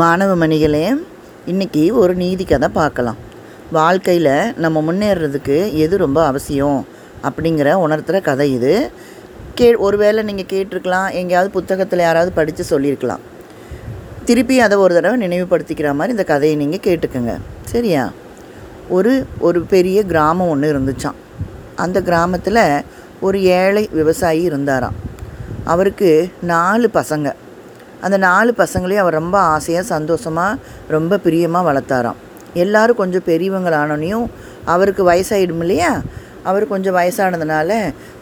மாணவ மணிகளே, இன்றைக்கி ஒரு நீதி கதை பார்க்கலாம். வாழ்க்கையில் நம்ம முன்னேறதுக்கு எது ரொம்ப அவசியம் அப்படிங்கிற உணர்த்துகிற கதை இது. ஒருவேளை நீங்கள் கேட்டிருக்கலாம், எங்கேயாவது புத்தகத்தில் யாராவது படித்து சொல்லியிருக்கலாம். திருப்பி அதை ஒரு தடவை நினைவுபடுத்திக்கிற மாதிரி இந்த கதையை நீங்கள் கேட்டுக்கோங்க, சரியா? ஒரு பெரிய கிராமம் ஒன்று இருந்துச்சான். அந்த கிராமத்தில் ஒரு ஏழை விவசாயி இருந்தாராம். அவருக்கு 4 பசங்க. அந்த 4 பசங்களையும் அவர் ரொம்ப ஆசையாக, சந்தோஷமாக, ரொம்ப பிரியமாக வளர்த்தாராம். எல்லோரும் கொஞ்சம் பெரியவங்களானோனையும் அவருக்கு வயசாகிடும் இல்லையா, அவர் கொஞ்சம் வயசானதுனால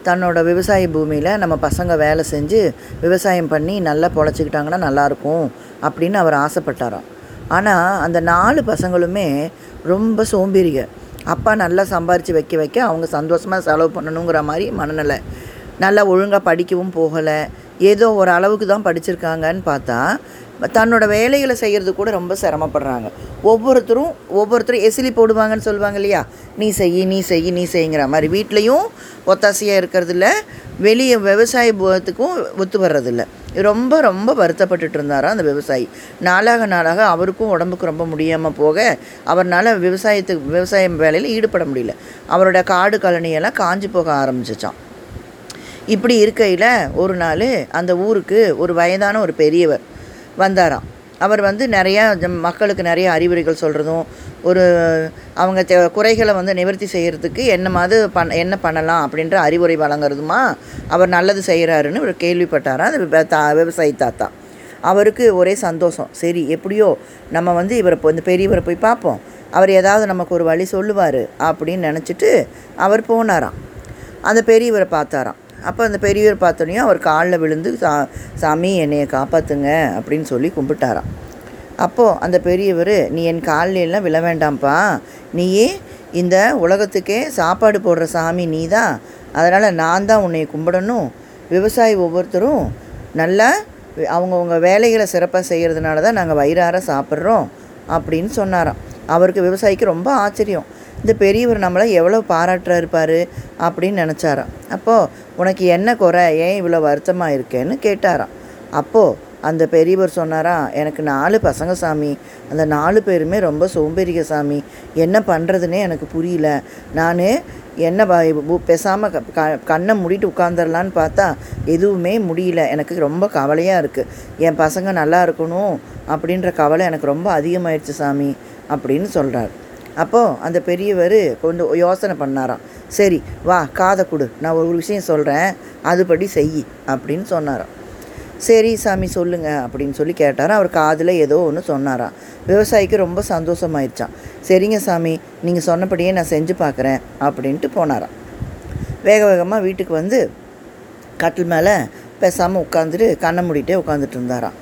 தன்னோட விவசாய பூமியில் நம்ம பசங்க வேலை செஞ்சு விவசாயம் பண்ணி நல்லா பொழைச்சிக்கிட்டாங்கன்னா நல்லாயிருக்கும் அப்படின்னு அவர் ஆசைப்பட்டாராம். ஆனால் அந்த 4 பசங்களுமே ரொம்ப சோம்பேறிங்க. அப்பா நல்லா சம்பாரித்து வைக்க வைக்க அவங்க சந்தோஷமாக செலவு பண்ணணுங்கிற மாதிரி மனநிலை. நல்லா ஒழுங்காக படிக்கவும் போகலை, ஏதோ ஒரு அளவுக்கு தான் படிச்சிருக்காங்கன்னு பார்த்தா தன்னோட வேலைகளை செய்கிறது கூட ரொம்ப சிரமப்படுறாங்க. ஒவ்வொருத்தரும் எசிலி போடுவாங்கன்னு சொல்லுவாங்க இல்லையா, நீ செய்யுங்கிற மாதிரி. வீட்லேயும் ஒத்தாசையாக இருக்கிறதில்ல, வெளியே விவசாய போகத்துக்கும் ஒத்து வர்றதில்ல. ரொம்ப ரொம்ப வருத்தப்பட்டுட்டு இருந்தாராம் அந்த விவசாயி. நாளாக அவருக்கும் உடம்புக்கு ரொம்ப முடியாமல் போக, அவரால் விவசாயம் வேலையில் ஈடுபட முடியல. அவரோட காடு கழனியெல்லாம் காஞ்சி போக ஆரம்பிச்சிச்சான். இப்படி இருக்கையில் ஒரு நாள் அந்த ஊருக்கு ஒரு வயதான ஒரு பெரியவர் வந்தாராம். அவர் வந்து நிறையா மக்களுக்கு நிறைய அறிவுரைகள் சொல்கிறதும், அவங்க குறைகளை நிவர்த்தி செய்கிறதுக்கு என்ன பண்ணலாம் அப்படின்ற அறிவுரை வழங்குறதுமா அவர் நல்லது செய்கிறாருன்னு ஒரு கேள்விப்பட்டாராம் அந்த விவசாயி தாத்தா. அவருக்கு ஒரே சந்தோஷம். சரி, எப்படியோ நம்ம இவரை இந்த பெரியவரை போய் பார்ப்போம், அவர் ஏதாவது நமக்கு ஒரு வழி சொல்லுவார் அப்படின்னு நினச்சிட்டு அவர் போனாராம். அந்த பெரியவரை பார்த்தாராம். அப்போ அந்த பெரியவர் பார்த்தோன்னையும் அவர் காலில் விழுந்து, சாமி என்னையை காப்பாற்றுங்க அப்படின்னு சொல்லி கும்பிட்டாராம். அப்போது அந்த பெரியவர், நீ என் காலிலெல்லாம் விழ வேண்டாம்ப்பா, நீயே இந்த உலகத்துக்கே சாப்பாடு போடுற சாமி நீ தான், அதனால் நான் தான் உன்னை கும்பிடணும். விவசாயி ஒவ்வொருத்தரும் நல்லா அவங்கவுங்க வேலைகளை சிறப்பாக செய்கிறதுனால தான் நாங்கள் வயிறார சாப்பிட்றோம் அப்படின்னு சொன்னாராம். அவருக்கு, விவசாயிக்கு ரொம்ப ஆச்சரியம். இந்த பெரியவர் நம்மளை எவ்வளோ பாராட்டுறா இருப்பார் அப்படின்னு நினச்சாராம். அப்போது உனக்கு என்ன குறை, ஏன் இவ்வளோ வருத்தமாக இருக்கேன்னு கேட்டாராம். அப்போது அந்த பெரியவர் சொன்னாராம், எனக்கு 4 பசங்க சாமி, அந்த 4 பேருமே ரொம்ப சோம்பேறிக சாமி, என்ன பண்ணுறதுன்னே எனக்கு புரியல. நான் என்ன பேசாமல் கண்ணை மூடிட்டு உட்காந்துடலான்னு பார்த்தா எதுவுமே முடியல. எனக்கு ரொம்ப கவலையாக இருக்குது, என் பசங்க நல்லா இருக்கணும் அப்படின்ற கவலை எனக்கு ரொம்ப அதிகமாகிடுச்சு சாமி அப்படின்னு சொல்கிறார். அப்போது அந்த பெரியவர் கொஞ்சம் யோசனை பண்ணாராம். சரி வா, காதை கொடு, நான் ஒரு விஷயம் சொல்கிறேன், அதுபடி செய் அப்படின்னு சொன்னாராம். சரி சாமி சொல்லுங்கள் அப்படின்னு சொல்லி கேட்டாராம். அவர் காதில் ஏதோ ஒன்று சொன்னாராம். விவசாயிக்கு ரொம்ப சந்தோஷமாயிடுச்சான். சரிங்க சாமி, நீங்கள் சொன்னபடியே நான் செஞ்சு பார்க்குறேன் அப்படின்ட்டு போனாராம். வேக வேகமாக வீட்டுக்கு கட்டில் மேலே பேசாமல் உட்காந்துட்டு கண்ணை மூடிட்டே உட்காந்துட்டு இருந்தாராம்.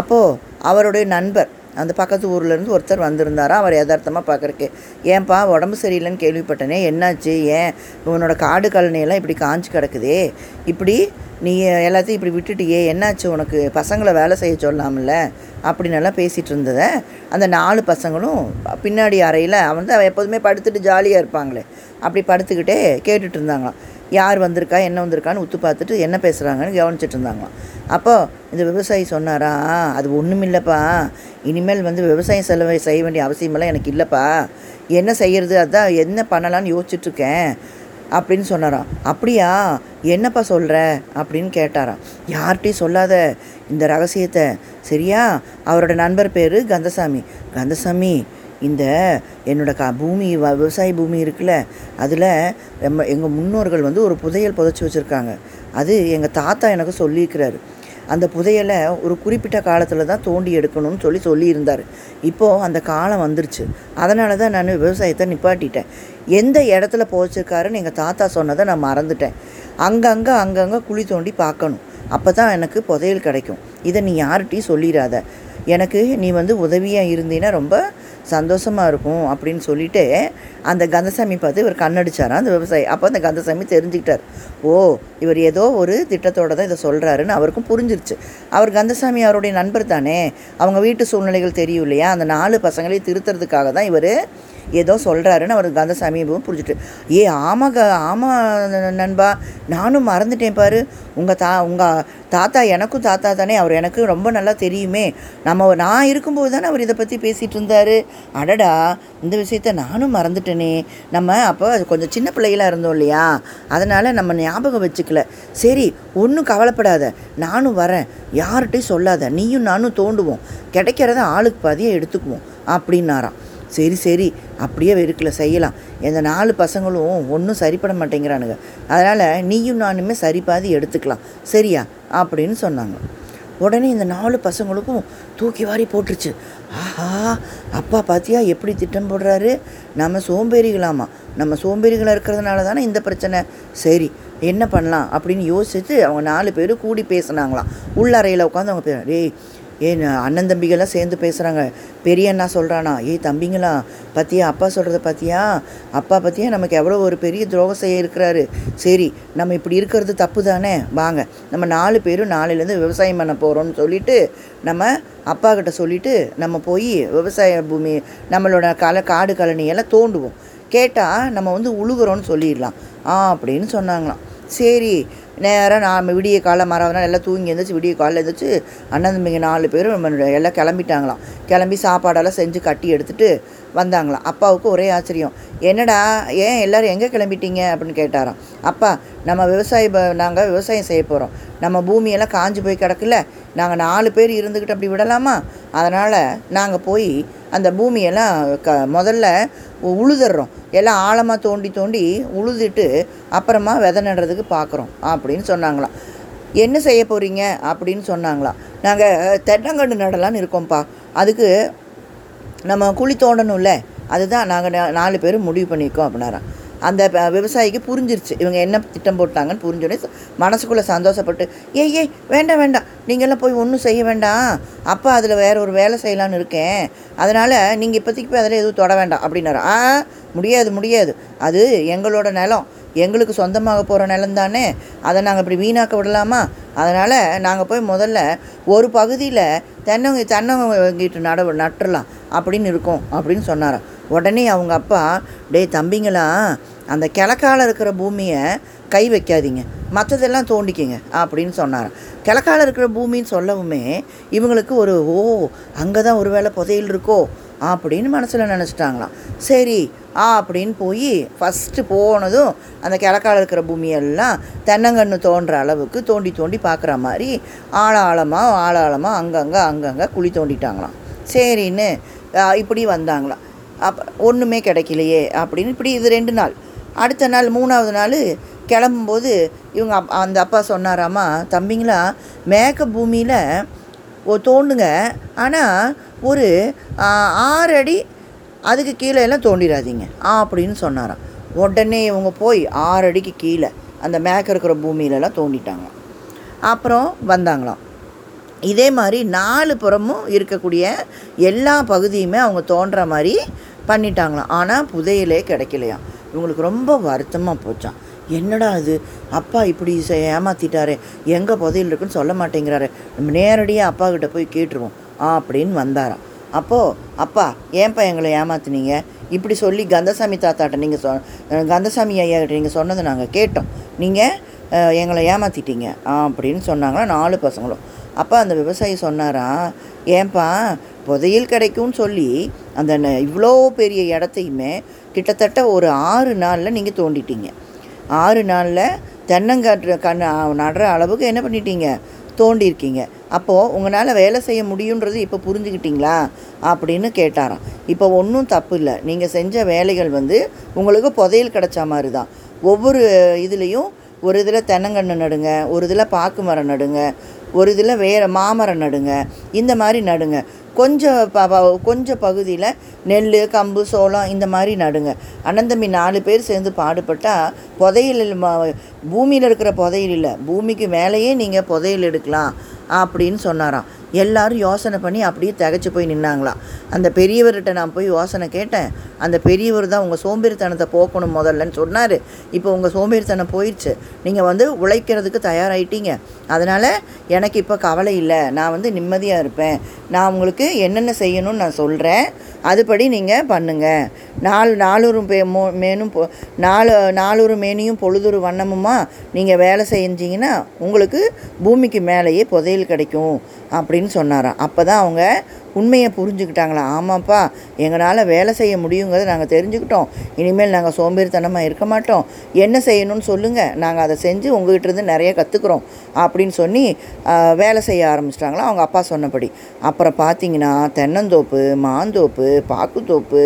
அப்போது அவருடைய நண்பர், அந்த பக்கத்து ஊர்லேருந்து ஒருத்தர் வந்திருந்தாரா அவர் யதார்த்தமாக பார்க்குறக்கு. ஏன்பா உடம்பு சரியில்லைன்னு கேள்விப்பட்டேனே, என்னாச்சு, ஏன் உன்னோட காடு கழனியெல்லாம் இப்படி காஞ்சி கிடக்குதே, இப்படி நீ எல்லாத்தையும் இப்படி விட்டுட்டியே, என்னாச்சு உனக்கு, பசங்களை வேலை செய்ய சொல்லாமல்ல அப்படின்னு எல்லாம் பேசிகிட்டு இருந்ததை அந்த 4 பசங்களும் பின்னாடி அறையில் அவன் எப்போதுமே படுத்துட்டு ஜாலியாக இருப்பாங்களே, அப்படி படுத்துக்கிட்டே கேட்டுட்டு இருந்தாங்களாம். யார் வந்திருக்கா, என்ன வந்திருக்கான்னு உத்து பார்த்துட்டு என்ன பேசுகிறாங்கன்னு கவனிச்சிட்டு இருந்தாங்களாம். அப்போது இந்த விவசாயி சொன்னாரா, அது ஒன்றும் இல்லைப்பா, இனிமேல் விவசாயம் செய்ய வேண்டிய அவசியமெல்லாம் எனக்கு இல்லைப்பா, என்ன செய்கிறது அதான் என்ன பண்ணலான்னு யோசிச்சுட்ருக்கேன் அப்படின்னு சொன்னாராம். அப்படியா, என்னப்பா சொல்கிற அப்படின்னு கேட்டாராம். யார்கிட்டையும் சொல்லாத இந்த ரகசியத்தை, சரியா? அவரோட நண்பர் பேர் கந்தசாமி. கந்தசாமி, இந்த என்னோடய பூமி விவசாய பூமி இருக்குல்ல, அதில் எங்கள் முன்னோர்கள் ஒரு புதையல் புதைச்சி வச்சுருக்காங்க. அது எங்கள் தாத்தா எனக்கு சொல்லியிருக்கிறாரு. அந்த புதையலை ஒரு குறிப்பிட்ட காலத்தில் தான் தோண்டி எடுக்கணும்னு சொல்லியிருந்தார். இப்போது அந்த காலம் வந்துருச்சு, அதனால தான் நான் விவசாயத்தை நிப்பாட்டிட்டேன். எந்த இடத்துல புதைச்சிருக்காருன்னு எங்கள் தாத்தா சொன்னதை நான் மறந்துட்டேன். அங்கங்கே குழி தோண்டி பார்க்கணும், அப்போ தான் எனக்கு புதையல் கிடைக்கும். இதை நீ யார்கிட்டையும் சொல்லிடாத, எனக்கு நீ உதவியாக இருந்தீன்னா ரொம்ப சந்தோஷமாக இருக்கும் அப்படின்னு சொல்லிவிட்டு அந்த கந்தசாமி பார்த்து இவர் கண்ணடிச்சாராம் அந்த விவசாயி. அப்போ அந்த கந்தசாமி தெரிஞ்சுக்கிட்டார். ஓ, இவர் ஏதோ ஒரு திட்டத்தோடு தான் இதை சொல்கிறாருன்னு அவருக்கும் புரிஞ்சிருச்சு. அவர் கந்தசாமி அவருடைய நண்பர் தானே, அவங்க வீட்டு சூழ்நிலைகள் தெரியும் இல்லையா, அந்த 4 பசங்களையும் திருத்துறதுக்காக தான் இவர் ஏதோ சொல்கிறாருன்னு அவருக்கு கந்தசாமியும் புரிஞ்சுட்டு, ஏ ஆமாம் நண்பா நானும் மறந்துட்டேன் பாரு, உங்கள் தாத்தா எனக்கும் தாத்தா தானே, அவர் எனக்கு ரொம்ப நல்லா தெரியுமே, நான் இருக்கும்போது தானே அவர் இதை பற்றி பேசிகிட்டு இருந்தார், அடடா இந்த விஷயத்த நானும் மறந்துட்டேனே, நம்ம அப்போ கொஞ்சம் சின்ன பிள்ளைகளாக இருந்தோம் இல்லையா, அதனால் நம்ம ஞாபகம் வச்சுக்கல, சரி ஒன்றும் கவலைப்படாத நானும் வரேன், யார்கிட்டையும் சொல்லாத, நீயும் நானும் தோண்டுவோம், கிடைக்கிறத ஆளுக்கு பாதியை எடுத்துக்குவோம் அப்படின்னாராம். சரி சரி அப்படியே இருக்கல செய்யலாம், இந்த 4 பசங்களும் ஒன்றும் சரிப்பட மாட்டேங்கிறானுங்க, அதனால் நீயும் நானுமே சரிபாதி எடுத்துக்கலாம் சரியா அப்படின்னு சொன்னாங்க. உடனே இந்த 4 பசங்களுக்கும் தூக்கி வாரி போட்டுருச்சு. ஆஹா அப்பா பார்த்தியா எப்படி திட்டம் போடுறாரு, நம்ம சோம்பேறிகளாமா, நம்ம சோம்பேறிகளாக இருக்கிறதுனால தானே இந்த பிரச்சனை, சரி என்ன பண்ணலாம் அப்படின்னு யோசித்து அவங்க 4 பேரும் கூடி பேசுனாங்களாம். உள்ளறையில் உட்காந்து அவங்க ஏன் அண்ணன் தம்பிகள்லாம் சேர்ந்து பேசுகிறாங்க. பெரிய அண்ணா சொல்கிறானா, ஏய் தம்பிங்களா பார்த்தியா அப்பா சொல்கிறத பார்த்தியா, அப்பா பார்த்தியா நமக்கு எவ்வளோ ஒரு பெரிய துரோகம் செய்ய இருக்கிறாரு, சரி நம்ம இப்படி இருக்கிறது தப்பு தானே, வாங்க நம்ம 4 பேரும் நாளையிலேருந்து விவசாயம் பண்ண போகிறோம்னு சொல்லிவிட்டு நம்ம அப்பா கிட்ட சொல்லிவிட்டு நம்ம போய் விவசாய பூமி நம்மளோட காடு கழனியெல்லாம் தோண்டுவோம், கேட்டால் நம்ம உழுகிறோன்னு சொல்லிடலாம் அப்படின்னு சொன்னாங்களாம். சரி நேராக நான் விடிய காலை மறவனால் எல்லாம் தூங்கி எழுந்திரிச்சு விடிய காலையில் எழுந்திரிச்சு அண்ணன் தம்பிங்க 4 பேரும் நம்ம எல்லாம் கிளம்பிட்டாங்களாம். கிளம்பி சாப்பாடெல்லாம் செஞ்சு கட்டி எடுத்துகிட்டு வந்தாங்களாம். அப்பாவுக்கு ஒரே ஆச்சரியம், என்னடா ஏன் எல்லோரும் எங்கே கிளம்பிட்டீங்க அப்படின்னு கேட்டாராம். அப்பா நம்ம நாங்கள் விவசாயம் செய்ய போகிறோம், நம்ம பூமியெல்லாம் காஞ்சி போய் கிடக்குல, நாங்கள் 4 பேர் இருந்துக்கிட்டு அப்படி விடலாமா, அதனால் நாங்கள் போய் அந்த பூமியெல்லாம் முதல்ல உழுதுறோம், எல்லாம் ஆழமாக தோண்டி தோண்டி உழுதுட்டு அப்புறமா விதை நடுறதுக்கு பார்க்குறோம் அப்படின்னு சொன்னாங்களாம். என்ன செய்ய போகிறீங்க அப்படின்னு சொன்னாங்களாம். நாங்கள் தென்னங்கன்று நடலான்னு இருக்கோம்ப்பா, அதுக்கு நம்ம குழி தோண்டணும்ல, அதுதான் நாங்கள் 4 பேரும் முடிவு பண்ணியிருக்கோம் அப்படின்னாராம். அந்த விவசாயிக்கு புரிஞ்சிருச்சு இவங்க என்ன திட்டம் போட்டாங்கன்னு புரிஞ்சோடனே மனசுக்குள்ளே சந்தோஷப்பட்டு, ஏய் ஏய் வேண்டாம் வேண்டாம் நீங்கள்லாம் போய் ஒன்றும் செய்ய வேண்டாம், அப்பா அதில் வேறு ஒரு வேலை செய்யலான்னு இருக்கேன், அதனால் நீங்கள் இப்போதைக்கு போய் அதில் எதுவும் தொட வேண்டாம் அப்படின்னாரு. முடியாது முடியாது, அது எங்களோட நிலம், எங்களுக்கு சொந்தமாக போகிற நிலம்தானே, அதை நாங்கள் இப்படி வீணாக்க விடலாமா, அதனால் நாங்கள் போய் முதல்ல ஒரு பகுதியில் தென்னங்கிட்டு நட்டுடலாம் அப்படின்னு இருக்கோம் அப்படின்னு சொன்னாராம். உடனே அவங்க அப்பா, டேய் தம்பிங்களா அந்த கிழக்கால இருக்கிற பூமியை கை வைக்காதீங்க, மற்றதெல்லாம் தோண்டிக்கிங்க அப்படின்னு சொன்னாராம். கிழக்கால இருக்கிற பூமின்னு சொல்லவுமே இவங்களுக்கு ஒரு அங்கே தான் ஒரு வேளை புதையல் இருக்கோ அப்படின்னு மனசில் நினச்சிட்டாங்களாம். சரி அப்படின்னு போய் ஃபஸ்ட்டு போனதும் அந்த கிழக்கால இருக்கிற பூமியெல்லாம் தென்னங்கன்று தோன்ற அளவுக்கு தோண்டி தோண்டி பார்க்குற மாதிரி ஆழமாக அங்கங்கே குழி தோண்டிட்டாங்களாம். சரின்னு இப்படி வந்தாங்களாம். அப்போ ஒன்றுமே கிடைக்கலையே அப்படின்னு இப்படி இது 2 நாள். அடுத்த நாள் 3ஆவது நாள் கிளம்பும்போது இவங்க அந்த அப்பா சொன்னாராமா, தம்பிங்களா மேக்க பூமியில் தோண்டுங்க, ஆனால் ஒரு 6 அடி அதுக்கு கீழே எல்லாம் தோண்டிடாதீங்க அப்படின்னு சொன்னாராம். உடனே இவங்க போய் 6 அடிக்கு கீழே அந்த மேக்க இருக்கிற பூமியிலலாம் தோண்டிட்டாங்க. அப்புறம் வந்தாங்களாம். இதே மாதிரி 4 புறமும் இருக்கக்கூடிய எல்லா பகுதியுமே அவங்க தோன்ற மாதிரி பண்ணிட்டாங்களாம். ஆனால் புதையிலே கிடைக்கலையாம். இவங்களுக்கு ரொம்ப வருத்தமாக போச்சான். என்னடா அது அப்பா இப்படி ஏமாற்றிட்டாரே, எங்கே புதையில் இருக்குன்னு சொல்ல மாட்டேங்கிறாரு, நம்ம நேரடியாக அப்பா கிட்ட போய் கேட்டுருவோம் அப்படின்னு வந்தாராம். அப்போது அப்பா ஏன்ப்பா எங்களை ஏமாற்றினீங்க இப்படி சொல்லி கந்தசாமி தாத்தாட்ட நீங்கள் கந்தசாமி ஐயாக்கிட்ட நீங்கள் சொன்னதை நாங்கள் கேட்டோம், நீங்கள் எங்களை ஏமாற்றிட்டீங்க அப்படின்னு சொன்னாங்களா 4 பசங்களும். அப்பா அந்த விவசாயி சொன்னாரா, ஏன்பா புதையல் கிடைக்கும்னு சொல்லி அந்த இவ்வளோ பெரிய இடத்தையுமே கிட்டத்தட்ட ஒரு 6 நாளில் நீங்கள் தோண்டிட்டீங்க, 6 நாளில் தென்னங்காற்று நடுற அளவுக்கு என்ன பண்ணிட்டீங்க தோண்டியிருக்கீங்க, அப்போது உங்களால் வேலை செய்ய முடியுன்றது இப்போ புரிஞ்சுக்கிட்டீங்களா அப்படின்னு கேட்டாராம். இப்போ ஒன்றும் தப்பு இல்லை, நீங்கள் செஞ்ச வேலைகள் உங்களுக்கு புதையல் கிடைச்ச மாதிரி தான். ஒவ்வொரு இதுலேயும் ஒரு இதில் தென்னங்கன்று நடுங்க, ஒரு இதில் பாக்கு மரம் நடுங்க, ஒரு இதில் வேறு மாமரம் நடுங்க, இந்த மாதிரி நடுங்க, கொஞ்சம் பகுதியில் நெல் கம்பு சோளம் இந்த மாதிரி நடுங்க. அண்ணந்தம்பி 4 பேர் சேர்ந்து பாடுபட்டால் புதையல் பூமியில் இருக்கிற புதையல் இல்லை, பூமிக்கு மேலேயே நீங்கள் புதையல் எடுக்கலாம் அப்படின்னு சொன்னாராம். எல்லாரும் யோசனை பண்ணி அப்படியே திகச்சு போய் நின்னாங்களாம். அந்த பெரியவர்கிட்ட நான் போய் யோசனை கேட்டேன். அந்த பெரியவர் தான் உங்கள் சோம்பேறித்தனத்தை போக்கணும் முதல்லன்னு சொன்னார். இப்போ உங்கள் சோம்பேறித்தனம் போயிடுச்சு, நீங்கள் வந்து உழைக்கிறதுக்கு தயாராகிட்டீங்க, அதனால் எனக்கு இப்போ கவலை இல்லை, நான் வந்து நிம்மதியாக இருப்பேன், நான் உங்களுக்கு என்னென்ன செய்யணும்னு நான் சொல்கிறேன், அதுபடி நீங்கள் பண்ணுங்கள். நாலூறு மேனியும் பொழுதுரு வண்ணமுமா நீங்கள் வேலை செஞ்சிங்கன்னா உங்களுக்கு பூமிக்கு மேலேயே புதையல் கிடைக்கும் அப்படின்னு சொன்னாராம். அப்போ தான் அவங்க உண்மையை புரிஞ்சுக்கிட்டாங்களா. ஆமாப்பா, எங்களால் வேலை செய்ய முடியுங்கிறத நாங்கள் தெரிஞ்சுக்கிட்டோம், இனிமேல் நாங்கள் சோம்பேறித்தனமாக இருக்க மாட்டோம், என்ன செய்யணும்னு சொல்லுங்கள், நாங்கள் அதை செஞ்சு உங்கள்கிட்ட இருந்து நிறைய கற்றுக்குறோம் அப்படின்னு சொல்லி வேலை செய்ய ஆரம்பிச்சிட்டாங்களா அவங்க அப்பா சொன்னபடி. அப்புறம் பார்த்திங்கன்னா தென்னந்தோப்பு, மாந்தோப்பு, பாக்குத்தோப்பு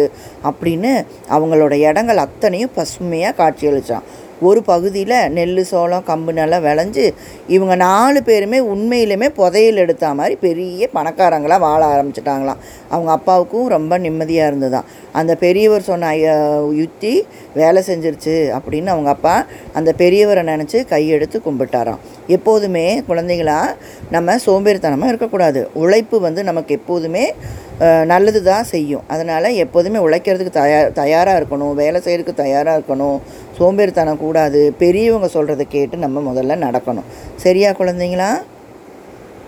அப்படின்னு அவங்களோட இடங்கள் அத்தனையும் பசுமையாக காட்சியளிச்சான். ஒரு பகுதியில் நெல், சோளம், கம்பு நல்லா விளைஞ்சு இவங்க 4 பேருமே உண்மையிலுமே புதையல் எடுத்த மாதிரி பெரிய பணக்காரங்களாக வாழ ஆரம்பிச்சிட்டாங்களாம். அவங்க அப்பாவுக்கும் ரொம்ப நிம்மதியாக இருந்ததுதான். அந்த பெரியவர் சொன்ன யுத்தி வேலை செஞ்சிருச்சு அப்படின்னு அவங்க அப்பா அந்த பெரியவரை நினச்சி கையெடுத்து கும்பிட்டாராம். எப்போதுமே குழந்தைங்களா நம்ம சோம்பேறித்தனமாக இருக்கக்கூடாது. உழைப்பு வந்து நமக்கு எப்போதுமே நல்லது தான் செய்யும். அதனால் எப்போதுமே உழைக்கிறதுக்கு தயாராக இருக்கணும், வேலை செய்கிறதுக்கு தயாராக இருக்கணும், சோம்பேறித்தனம் கூடாது, பெரியவங்க சொல்கிறத கேட்டு நம்ம முதல்ல நடக்கணும். சரியா குழந்தைங்களா?